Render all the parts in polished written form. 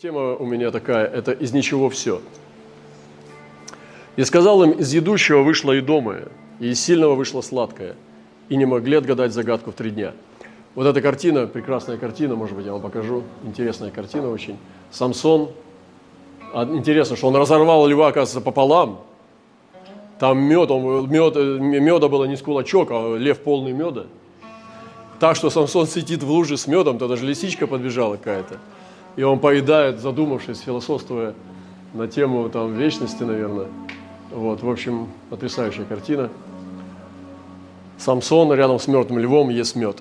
Тема у меня такая, это «Из ничего все». «И сказал им, из едущего вышло едомое, и из сильного вышло сладкое, и не могли отгадать загадку в 3 дня». Вот эта картина, прекрасная картина, может быть, я вам покажу, интересная картина очень. Самсон, интересно, что он разорвал льва, оказывается, пополам. Там меда было не с кулачок, а лев полный меда. Так что Самсон сидит в луже с медом, то даже лисичка подбежала какая-то. И он поедает, задумавшись, философствуя на тему там, вечности, наверное. Вот, в общем, потрясающая картина. Самсон рядом с мертвым львом ест мед.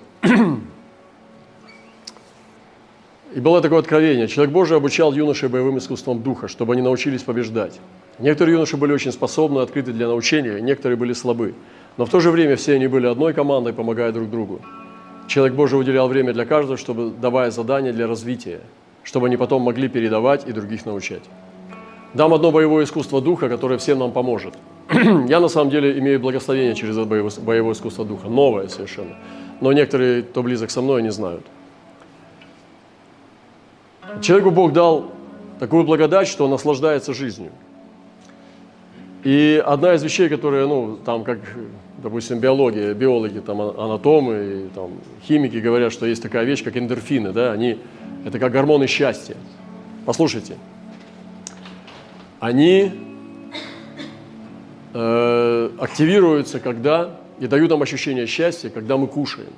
И было такое откровение. Человек Божий обучал юношей боевым искусствам духа, чтобы они научились побеждать. Некоторые юноши были очень способны, открыты для научения, некоторые были слабы. Но в то же время все они были одной командой, помогая друг другу. Человек Божий уделял время для каждого, чтобы давая задания для развития, чтобы они потом могли передавать и других научать. Дам одно боевое искусство духа, которое всем нам поможет. Я на самом деле имею благословение через это боевое искусство духа, новое совершенно. Но некоторые, кто близок со мной, не знают. Человеку Бог дал такую благодать, что он наслаждается жизнью. И одна из вещей, которые, там, как, допустим, биология, биологи, там, анатомы, и, там, химики говорят, что есть такая вещь, как эндорфины, да, это как гормоны счастья. Послушайте, они активируются, когда, и дают нам ощущение счастья, когда мы кушаем.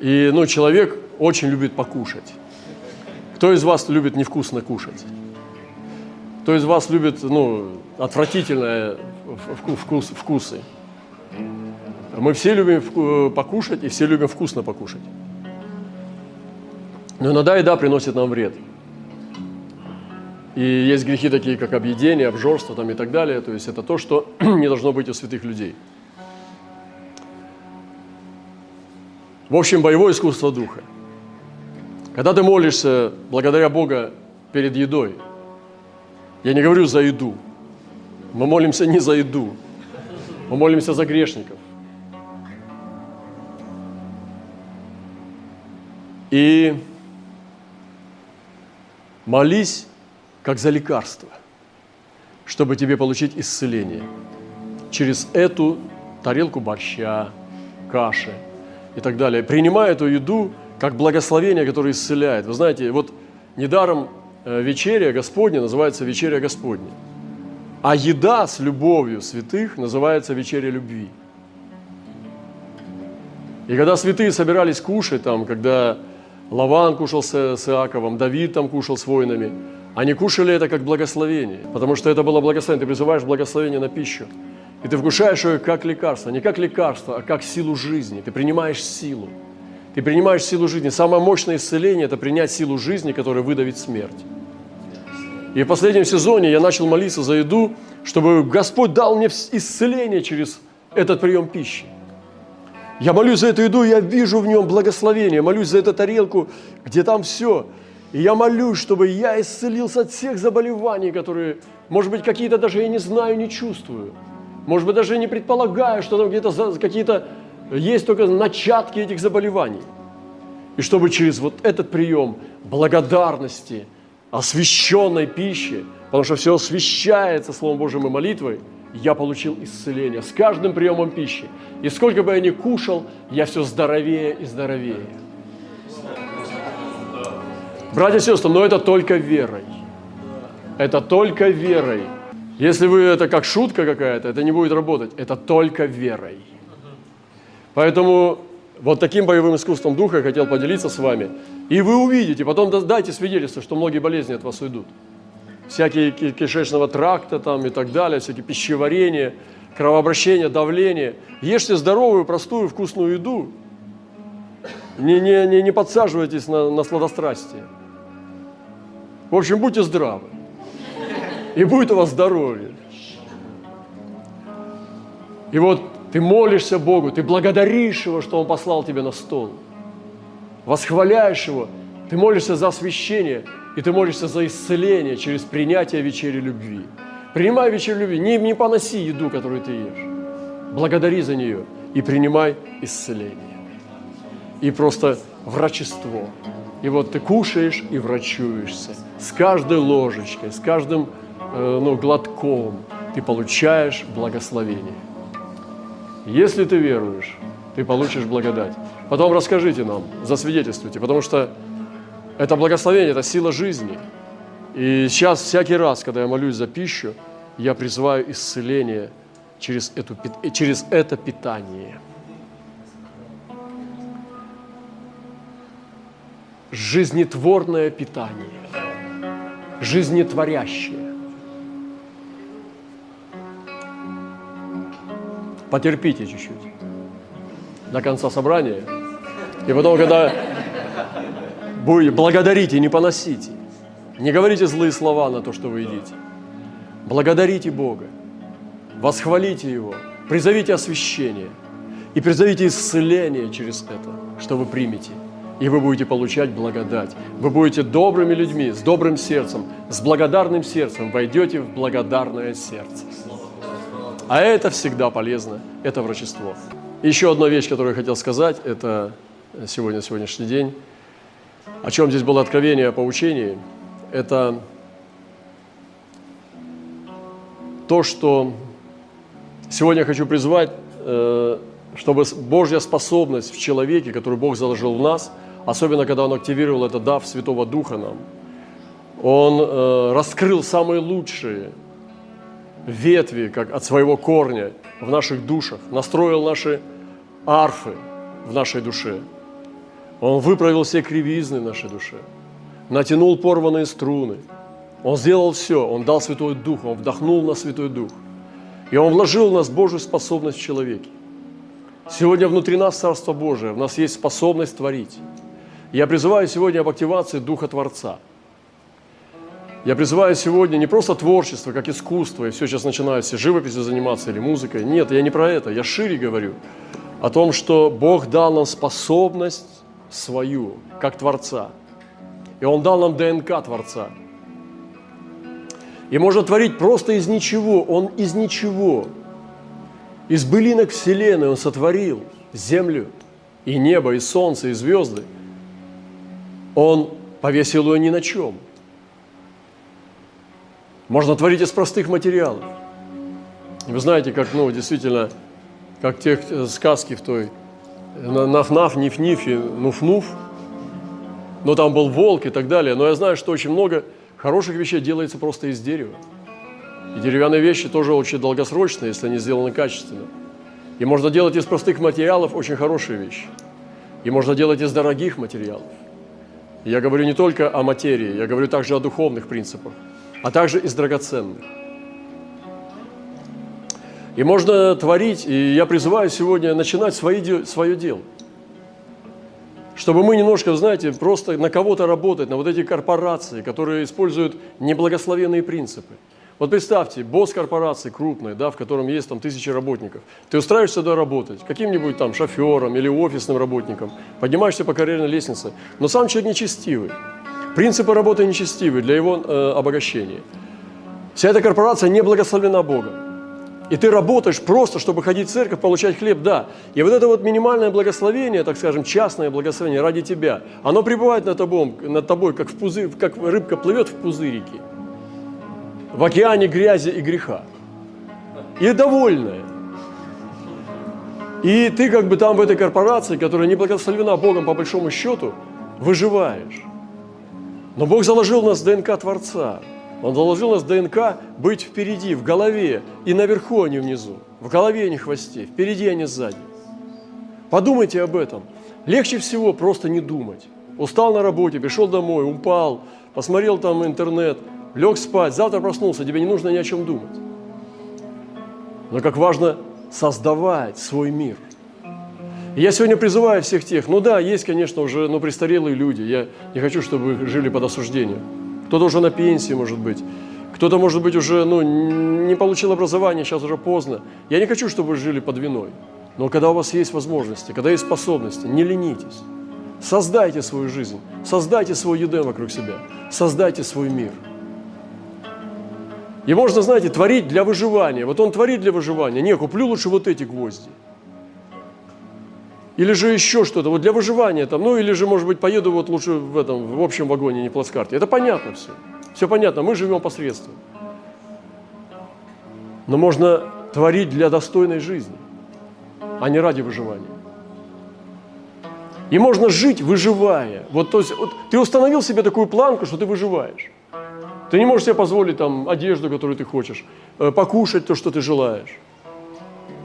И, человек очень любит покушать. Кто из вас любит невкусно кушать? Кто из вас любит, отвратительные вкусы? Мы все любим покушать, и все любим вкусно покушать. Но иногда еда приносит нам вред. И есть грехи такие, как объедение, обжорство и так далее. То есть это то, что не должно быть у святых людей. В общем, боевое искусство духа. Когда ты молишься, благодаря Бога, перед едой, я не говорю за еду. Мы молимся не за еду. Мы молимся за грешников. И молись, как за лекарство, чтобы тебе получить исцеление. Через эту тарелку борща, каши и так далее. Принимай эту еду как благословение, которое исцеляет. Вы знаете, недаром вечеря Господня называется вечеря Господня. А еда с любовью святых называется вечеря любви. И когда святые собирались кушать, когда Лаван кушал с Иаковом, Давид кушал с воинами, они кушали это как благословение, потому что это было благословение. Ты призываешь благословение на пищу, и ты вкушаешь ее как лекарство. Не как лекарство, а как силу жизни. Ты принимаешь силу. Ты принимаешь силу жизни. Самое мощное исцеление – это принять силу жизни, которая выдавит смерть. И в последнем сезоне я начал молиться за еду, чтобы Господь дал мне исцеление через этот прием пищи. Я молюсь за эту еду, я вижу в нем благословение. Молюсь за эту тарелку, где там все. И я молюсь, чтобы я исцелился от всех заболеваний, которые, может быть, какие-то даже я не знаю, не чувствую. Может быть, даже не предполагаю, что там где-то какие-то есть только начатки этих заболеваний. И чтобы через этот прием благодарности, освященной пищи, потому что все освящается Словом Божьим и молитвой, я получил исцеление с каждым приемом пищи. И сколько бы я ни кушал, я все здоровее и здоровее. Братья и сестры, но это только верой. Это только верой. Если вы это как шутка какая-то, это не будет работать. Это только верой. Поэтому таким боевым искусством духа я хотел поделиться с вами. И вы увидите, потом дайте свидетельство, что многие болезни от вас уйдут. Всякие кишечного тракта и так далее, всякие пищеварения, кровообращение, давление. Ешьте здоровую, простую, вкусную еду. Не подсаживайтесь на сладострастие. В общем, будьте здравы. И будет у вас здоровье. И ты молишься Богу, ты благодаришь Его, что Он послал тебе на стол. Восхваляешь Его, ты молишься за освящение, и ты молишься за исцеление через принятие вечери любви. Принимай вечерю любви, не поноси еду, которую ты ешь. Благодари за нее и принимай исцеление. И просто врачество. И вот ты кушаешь и врачуешься. С каждой ложечкой, с каждым глотком ты получаешь благословение. Если ты веруешь, ты получишь благодать. Потом расскажите нам, засвидетельствуйте, потому что это благословение, это сила жизни. И сейчас всякий раз, когда я молюсь за пищу, я призываю исцеление через это питание. Жизнетворное питание, жизнетворящее. Потерпите чуть-чуть до конца собрания, и потом, когда будете, благодарите, не поносите. Не говорите злые слова на то, что вы едите. Благодарите Бога, восхвалите Его, призовите освящение и призовите исцеление через это, что вы примете. И вы будете получать благодать. Вы будете добрыми людьми, с добрым сердцем, с благодарным сердцем. Войдете в благодарное сердце. А это всегда полезно. Это врачество. Еще одна вещь, которую я хотел сказать, это сегодняшний день. О чем здесь было откровение по учению? Это то, что сегодня я хочу призвать, чтобы Божья способность в человеке, которую Бог заложил в нас, особенно когда Он активировал это, дав Святого Духа нам, Он раскрыл самые лучшие ветви, как от своего корня, в наших душах, настроил наши арфы в нашей душе. Он выправил все кривизны в нашей душе, натянул порванные струны. Он сделал все, Он дал Святой Дух, Он вдохнул в нас Святой Дух. И Он вложил в нас Божью способность в человеке. Сегодня внутри нас Царство Божие, у нас есть способность творить. Я призываю сегодня об активации Духа Творца. Я призываю сегодня не просто творчество, как искусство, и все, сейчас начинают все живописью заниматься или музыкой. Нет, я не про это, я шире говорю о том, что Бог дал нам способность свою, как Творца. И Он дал нам ДНК Творца. И можно творить просто из ничего, Он из ничего. Из былинок вселенной Он сотворил землю, и небо, и солнце, и звезды. Он повесил ее ни на чем. Можно творить из простых материалов. И вы знаете, как, действительно, как те сказки в той «Наф-наф», «Ниф-ниф» и «Нуф-нуф». Но там был волк и так далее. Но я знаю, что очень много хороших вещей делается просто из дерева. И деревянные вещи тоже очень долгосрочные, если они сделаны качественно. И можно делать из простых материалов очень хорошие вещи. И можно делать из дорогих материалов. И я говорю не только о материи, я говорю также о духовных принципах, а также из драгоценных. И можно творить, и я призываю сегодня начинать свое дело. Чтобы мы немножко, просто на кого-то работать, на вот эти корпорации, которые используют неблагословенные принципы. Вот представьте, босс корпорации крупной, в котором есть там 1000 работников. Ты устраиваешься туда работать, каким-нибудь там шофером или офисным работником, поднимаешься по карьерной лестнице, но сам человек нечестивый. Принципы работы нечестивы для его обогащения. Вся эта корпорация не благословлена Богом. И ты работаешь просто, чтобы ходить в церковь, получать хлеб, да. И вот это минимальное благословение, частное благословение ради тебя, оно пребывает над тобой как, как рыбка плывет в пузырике. В океане грязи и греха. И довольная. И ты там в этой корпорации, которая не благословлена Богом по большому счету, выживаешь. Но Бог заложил в нас ДНК Творца. Он заложил в нас ДНК быть впереди, в голове. И наверху, а не внизу. В голове, а не хвосте. Впереди, а не сзади. Подумайте об этом. Легче всего просто не думать. Устал на работе, пришел домой, упал, посмотрел интернет. Лег спать, завтра проснулся, тебе не нужно ни о чем думать. Но как важно создавать свой мир. И я сегодня призываю всех тех, есть, конечно, уже престарелые люди, я не хочу, чтобы вы жили под осуждением. Кто-то уже на пенсии, может быть, кто-то, может быть, уже не получил образование, сейчас уже поздно. Я не хочу, чтобы вы жили под виной. Но когда у вас есть возможности, когда есть способности, не ленитесь. Создайте свою жизнь, создайте свой Эдем вокруг себя, создайте свой мир. И можно, творить для выживания. Вот он творит для выживания. Не, куплю лучше вот эти гвозди. Или же еще что-то, вот для выживания там, ну или же, может быть, поеду вот лучше в этом, в общем вагоне, не в плацкарте. Это понятно все. Все понятно, мы живем посредством. Но можно творить для достойной жизни, а не ради выживания. И можно жить, выживая. Вот, то есть, вот, ты установил себе такую планку, что ты выживаешь. Ты не можешь себе позволить там одежду, которую ты хочешь, покушать то, что ты желаешь.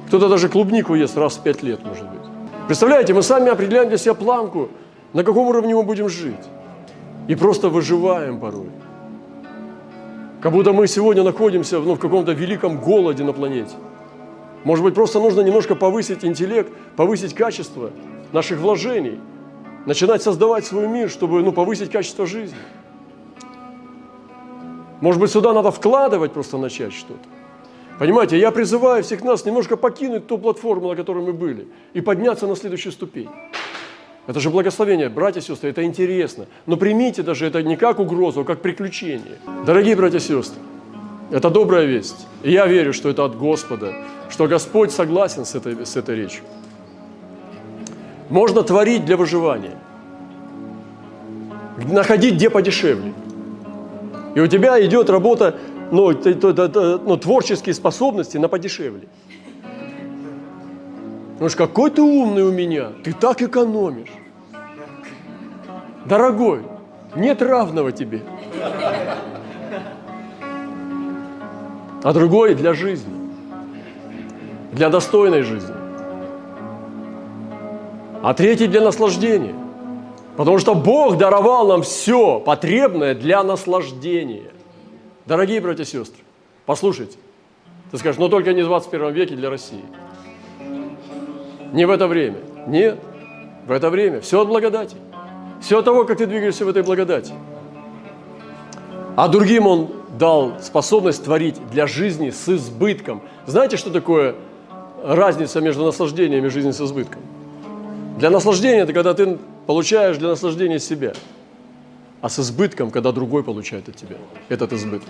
Кто-то даже клубнику ест раз в 5 лет, может быть. Представляете, мы сами определяем для себя планку, на каком уровне мы будем жить. И просто выживаем порой. Как будто мы сегодня находимся в каком-то великом голоде на планете. Может быть, просто нужно немножко повысить интеллект, повысить качество наших вложений, начинать создавать свой мир, чтобы повысить качество жизни. Может быть, сюда надо вкладывать, просто начать что-то. Понимаете, я призываю всех нас немножко покинуть ту платформу, на которой мы были, и подняться на следующую ступень. Это же благословение, братья и сестры, это интересно. Но примите даже это не как угрозу, а как приключение. Дорогие братья и сестры, это добрая весть. И я верю, что это от Господа, что Господь согласен с этой речью. Можно творить для выживания. Находить где подешевле. И у тебя идет работа, творческие способности на подешевле. Потому что какой ты умный у меня, ты так экономишь. Дорогой, нет равного тебе. А другой для жизни, для достойной жизни. А третий для наслаждения. Потому что Бог даровал нам все потребное для наслаждения. Дорогие братья и сестры, послушайте. Ты скажешь, но только не в 21 веке для России. Не в это время. Нет, в это время. Все от благодати. Все от того, как ты двигаешься в этой благодати. А другим Он дал способность творить для жизни с избытком. Знаете, что такое разница между наслаждением и жизнью с избытком? Для наслаждения – это когда ты получаешь для наслаждения себя, а с избытком, когда другой получает от тебя этот избыток.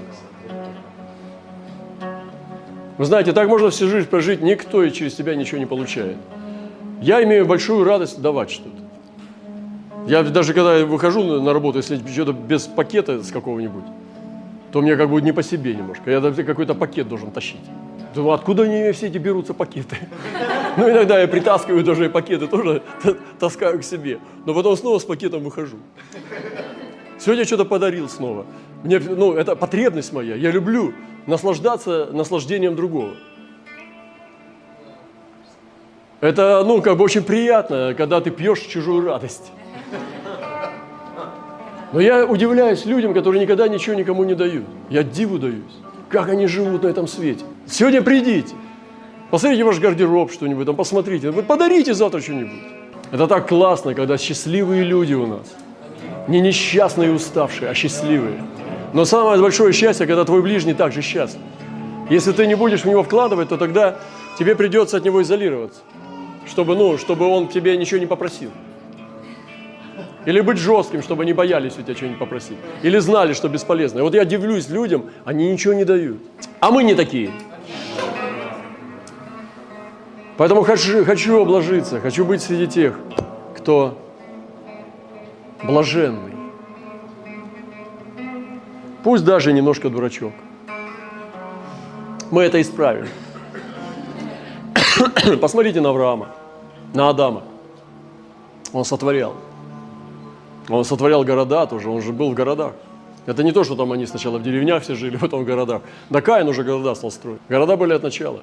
Вы знаете, так можно всю жизнь прожить, никто и через тебя ничего не получает. Я имею большую радость давать что-то. Я даже когда выхожу на работу, если что-то без пакета с какого-нибудь, то мне как бы не по себе немножко. Я какой-то пакет должен тащить. Думаю, откуда они все эти берутся пакеты? Ну, иногда я притаскиваю даже и пакеты, тоже таскаю к себе. Но потом снова с пакетом выхожу. Сегодня что-то подарил снова. Мне, это потребность моя. Я люблю наслаждаться наслаждением другого. Это, очень приятно, когда ты пьешь чужую радость. Но я удивляюсь людям, которые никогда ничего никому не дают. Я диву даюсь. Как они живут на этом свете? Сегодня придите. Посмотрите ваш гардероб что-нибудь, там посмотрите. Вы подарите завтра что-нибудь. Это так классно, когда счастливые люди у нас. Не несчастные и уставшие, а счастливые. Но самое большое счастье, когда твой ближний также счастлив. Если ты не будешь в него вкладывать, то тогда тебе придется от него изолироваться, чтобы он тебе ничего не попросил. Или быть жестким, чтобы не боялись у тебя что-нибудь попросить. Или знали, что бесполезно. И вот я дивлюсь людям, они ничего не дают. А мы не такие. Поэтому хочу обложиться, хочу быть среди тех, кто блаженный. Пусть даже немножко дурачок. Мы это исправим. Посмотрите на Авраама, на Адама. Он сотворял города тоже, он же был в городах. Это не то, что там они сначала в деревнях все жили, потом в городах. Да Каин уже города стал строить. Города были от начала.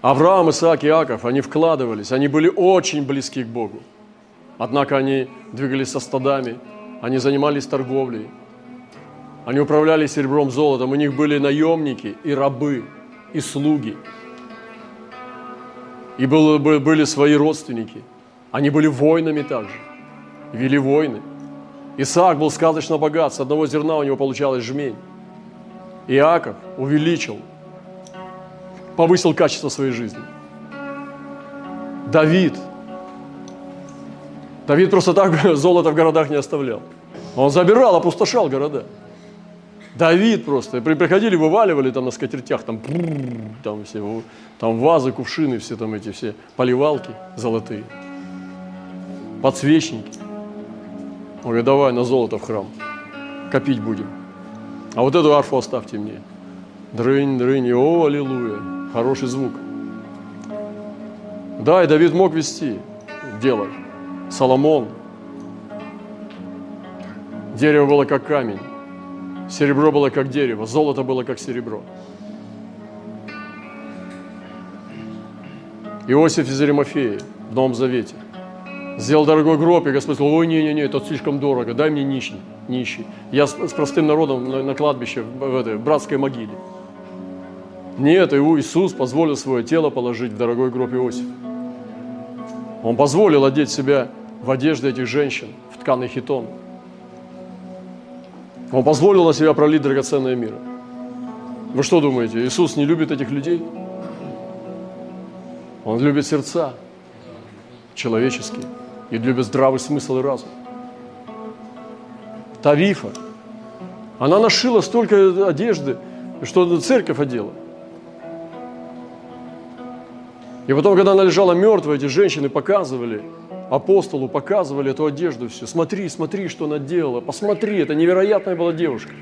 Авраам, Исаак, Иаков, они вкладывались, они были очень близки к Богу. Однако они двигались со стадами, они занимались торговлей, они управляли серебром, золотом, у них были наемники и рабы, и слуги. И были свои родственники, они были воинами также, вели войны. Исаак был сказочно богат, с одного зерна у него получалась жмень. Иаков повысил качество своей жизни. Давид просто так золото в городах не оставлял. Он забирал, опустошал города. Давид просто. Приходили, вываливали там на скатертях, там все, там вазы, кувшины, все там эти все поливалки золотые, подсвечники. Он говорит, давай на золото в храм, копить будем. А вот эту арфу оставьте мне. Дрынь, дрынь, о, аллилуйя. Хороший звук. Да, и Давид мог вести дело. Соломон. Дерево было как камень. Серебро было как дерево. Золото было как серебро. Иосиф из Аримафеи в Новом Завете сделал дорогой гроб, и Господь сказал, ой, не-не-не, это слишком дорого, дай мне нищий. Я с простым народом на кладбище, в этой братской могиле. Нет, Иисус позволил свое тело положить в дорогой гроб Иосифа. Он позволил одеть себя в одежды этих женщин, в тканый хитон. Он позволил на себя пролить драгоценное миро. Вы что думаете, Иисус не любит этих людей? Он любит сердца человеческие и любит здравый смысл и разум. Тавифа, она нашила столько одежды, что церковь одела. И потом, когда она лежала мертвая, эти женщины показывали, апостолу показывали эту одежду всю. Смотри, смотри, что она делала. Посмотри, это невероятная была девушка.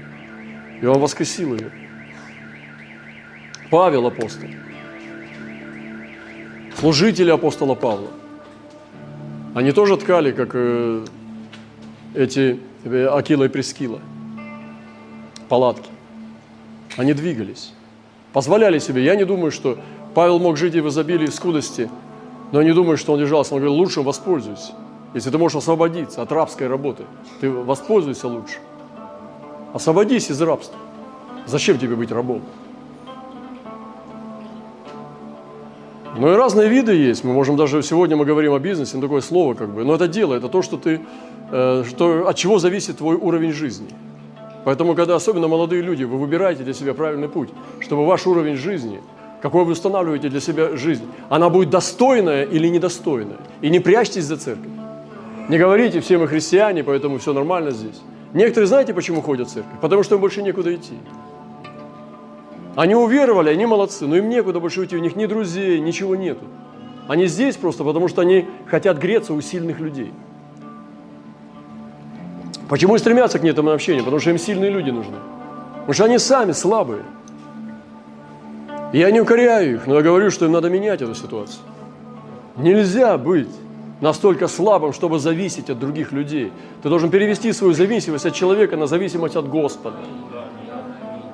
И он воскресил ее. Павел апостол. Служители апостола Павла. Они тоже ткали, как эти Акила и Прескила. Палатки. Они двигались. Позволяли себе. Я не думаю, что Павел мог жить и в изобилии, и в скудости, но я не думаю, что он держался. Он говорил, лучше воспользуйся. Если ты можешь освободиться от рабской работы, ты воспользуйся лучше. Освободись из рабства. Зачем тебе быть рабом? Ну и разные виды есть. Мы можем даже, сегодня мы говорим о бизнесе, такое слово как бы. Но это дело, это то, что ты, от чего зависит твой уровень жизни. Поэтому, когда особенно молодые люди, вы выбираете для себя правильный путь, чтобы ваш уровень жизни, какой вы устанавливаете для себя жизнь, она будет достойная или недостойная. И не прячьтесь за церковь. Не говорите, все мы христиане, поэтому все нормально здесь. Некоторые, знаете, почему ходят в церковь? Потому что им больше некуда идти. Они уверовали, они молодцы, но им некуда больше уйти, у них ни друзей, ничего нету. Они здесь просто потому, что они хотят греться у сильных людей. Почему и стремятся к этому общению? Потому что им сильные люди нужны. Потому что они сами слабые. Я не укоряю их, но я говорю, что им надо менять эту ситуацию. Нельзя быть настолько слабым, чтобы зависеть от других людей. Ты должен перевести свою зависимость от человека на зависимость от Господа.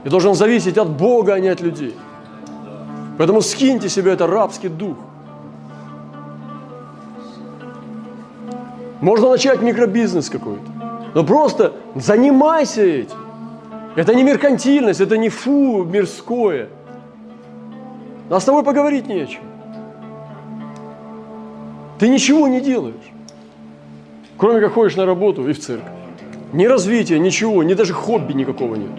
И должен зависеть от Бога, а не от людей. Поэтому скиньте себе этот рабский дух. Можно начать микробизнес какой-то. Но просто занимайся этим. Это не меркантильность, это не фу мирское. А с тобой поговорить не о чем. Ты ничего не делаешь. Кроме как ходишь на работу и в церковь. Ни развития, ничего, ни даже хобби никакого нет.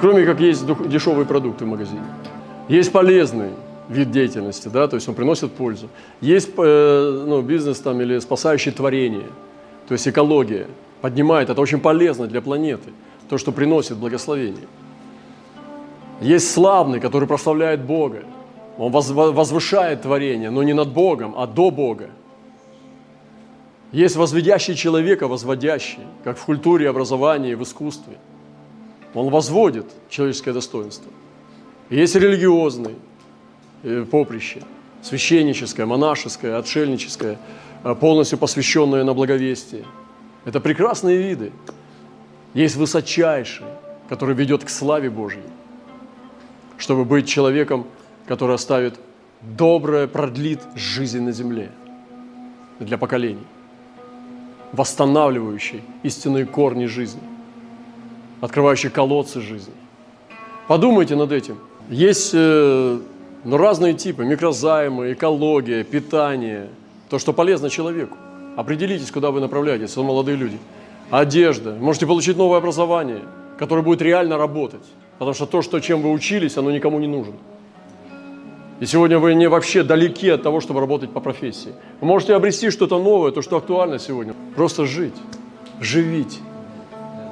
Кроме как есть дешевые продукты в магазине. Есть полезный вид деятельности, да, то есть он приносит пользу. Есть бизнес там или спасающий творение, то есть экология поднимает. Это очень полезно для планеты, то, что приносит благословение. Есть славный, который прославляет Бога. Он возвышает творение, но не над Богом, а до Бога. Есть возведящий человека, возводящий, как в культуре, образовании, в искусстве. Он возводит человеческое достоинство. Есть религиозный поприще, священническое, монашеское, отшельническое, полностью посвященное на благовестие. Это прекрасные виды. Есть высочайший, который ведет к славе Божьей, чтобы быть человеком, который оставит доброе, продлит жизнь на земле для поколений, восстанавливающий истинные корни жизни, открывающий колодцы жизни. Подумайте над этим. Есть разные типы, микрозаймы, экология, питание, то, что полезно человеку. Определитесь, куда вы направляетесь, вы молодые люди. Одежда. Можете получить новое образование, которое будет реально работать. Потому что то, чем вы учились, оно никому не нужно. И сегодня вы не вообще далеки от того, чтобы работать по профессии. Вы можете обрести что-то новое, то, что актуально сегодня. Просто жить, живите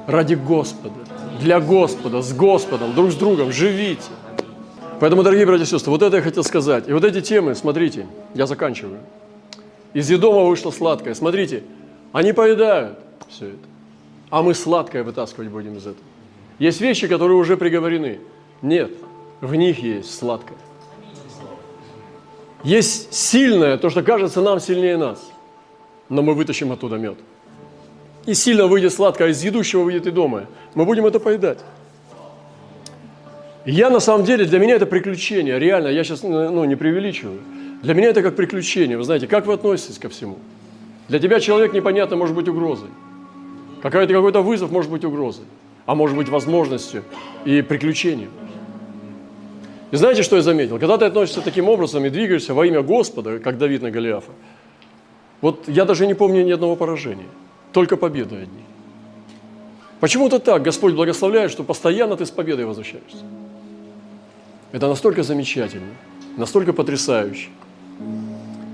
ради Господа. для Господа, с Господом, друг с другом, живите. Поэтому, дорогие братья и сестры, вот это я хотел сказать. И вот эти темы, смотрите, я заканчиваю. Из едома вышло сладкое. Смотрите, они поедают все это, а мы сладкое вытаскивать будем из этого. Есть вещи, которые уже приговорены. Нет, в них есть сладкое. Есть сильное, то, что кажется нам сильнее нас, но мы вытащим оттуда мед. И сильно выйдет сладкое, а из едущего выйдет едомое. Мы будем это поедать. Я на самом деле, для меня это приключение, реально, я сейчас не преувеличиваю. Для меня это как приключение, вы знаете, как вы относитесь ко всему? Для тебя человек непонятно может быть угрозой. Какой-то вызов может быть угрозой, а может быть возможностью и приключением. И знаете, что я заметил? Когда ты относишься таким образом и двигаешься во имя Господа, как Давид на Голиафа, вот я даже не помню ни одного поражения, только победы одни. Почему-то так Господь благословляет, что постоянно ты с победой возвращаешься. Это настолько замечательно, настолько потрясающе.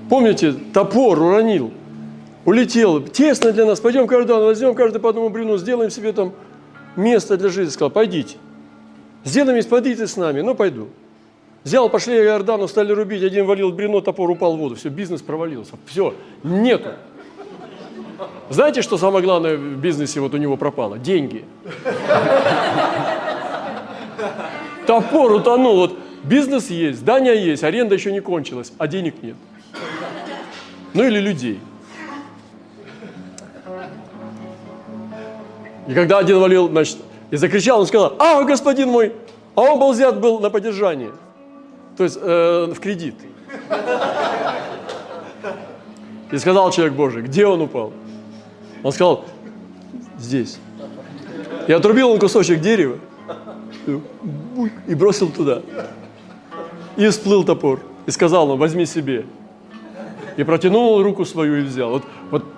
Помните, топор уронил, улетел, тесно для нас, пойдем кардан, возьмем каждый по одному бревну, сделаем себе там место для жизни. Сказал, пойдите, сделаем, пойдите с нами, пойду. Взял, пошли к Иордану, стали рубить, один валил бревно, топор упал в воду, все, бизнес провалился, все, нету. Знаете, что самое главное в бизнесе вот у него пропало? Деньги. Топор утонул, вот бизнес есть, здание есть, аренда еще не кончилась, а денег нет. Или людей. И когда один валил, значит, и закричал, он сказал, а, господин мой, а он был взят на подержание, то есть в кредит. И сказал человек Божий, где он упал? Он сказал, здесь. И отрубил он кусочек дерева и бросил туда. И всплыл топор. И сказал он, возьми себе. И протянул руку свою и взял.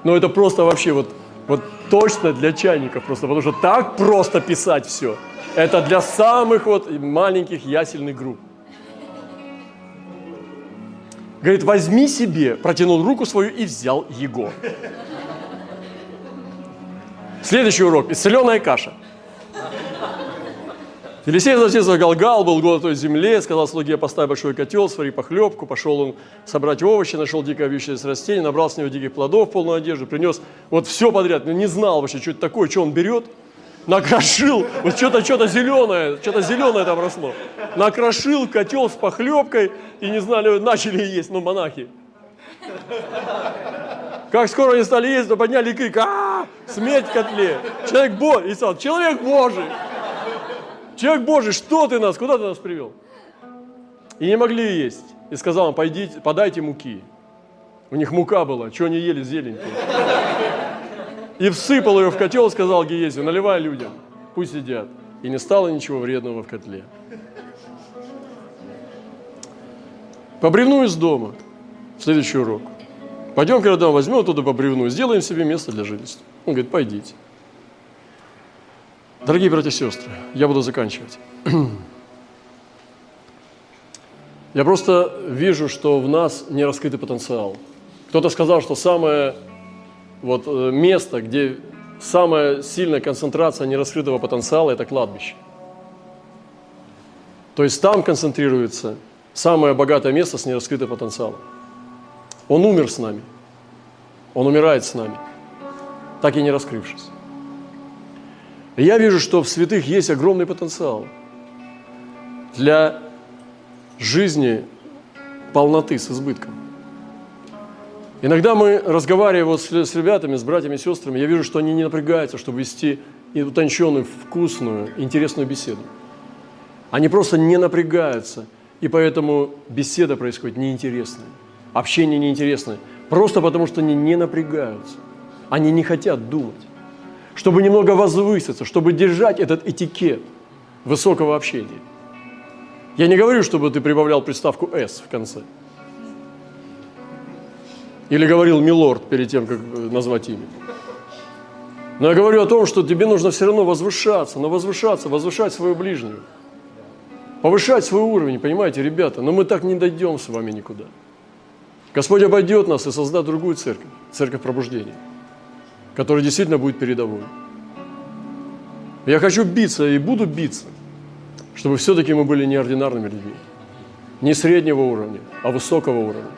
Это просто вообще точно для чайников просто. Потому что так просто писать все. Это для самых маленьких ясельных групп. Говорит, возьми себе, протянул руку свою и взял его. Следующий урок. Исцеленная каша. Елисей застился Галгал, был голод в той земле, сказал слуге, поставь большой котел, свари похлебку. Пошел он собрать овощи, нашел дикое вьющееся растение, набрал с него диких плодов, полную одежду, принес все подряд. Не знал вообще, что это такое, что он берет. Накрошил, что-то зеленое там росло. Накрошил котел с похлебкой и не знали, начали есть, монахи. Как скоро они стали есть, то подняли крик, а смерть в котле. Человек Божий, и сказал, человек Божий, что ты нас, куда ты нас привел? И не могли есть. И сказал им, пойдите, подайте муки. У них мука была, что они ели зеленькую. И всыпал ее в котел, сказал Гиезию, наливай людям, пусть едят. И не стало ничего вредного в котле. По бревну из дома. Следующий урок. Пойдем к Иордану, возьмем оттуда по бревну, сделаем себе место для жительства. Он говорит, пойдите. Дорогие братья и сестры, я буду заканчивать. Я просто вижу, что в нас не раскрытый потенциал. Кто-то сказал, что самое... место, где самая сильная концентрация нераскрытого потенциала – это кладбище. То есть там концентрируется самое богатое место с нераскрытым потенциалом. Он умер с нами. Он умирает с нами, так и не раскрывшись. И я вижу, что в святых есть огромный потенциал для жизни полноты с избытком. Иногда мы, разговаривая с ребятами, с братьями и сестрами, я вижу, что они не напрягаются, чтобы вести утонченную, вкусную, интересную беседу. Они просто не напрягаются, и поэтому беседа происходит неинтересная, общение неинтересное, просто потому что они не напрягаются, они не хотят думать, чтобы немного возвыситься, чтобы держать этот этикет высокого общения. Я не говорю, чтобы ты прибавлял приставку «с» в конце. Или говорил «милорд» перед тем, как назвать имя. Но я говорю о том, что тебе нужно все равно возвышаться, но возвышать свою ближнюю. Повышать свой уровень, понимаете, ребята? Но мы так не дойдем с вами никуда. Господь обойдет нас и создаст другую церковь, церковь пробуждения, которая действительно будет передовой. Я хочу биться и буду биться, чтобы все-таки мы были неординарными людьми. Не среднего уровня, а высокого уровня.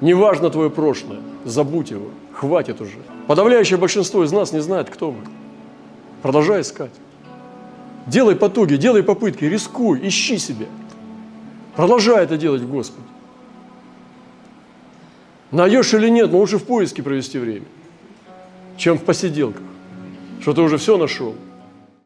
Неважно твое прошлое, забудь его, хватит уже. Подавляющее большинство из нас не знает, кто мы. Продолжай искать. Делай потуги, делай попытки, рискуй, ищи себя. Продолжай это делать в Господе. Найдешь или нет, но лучше в поиске провести время, чем в посиделках, что ты уже все нашел.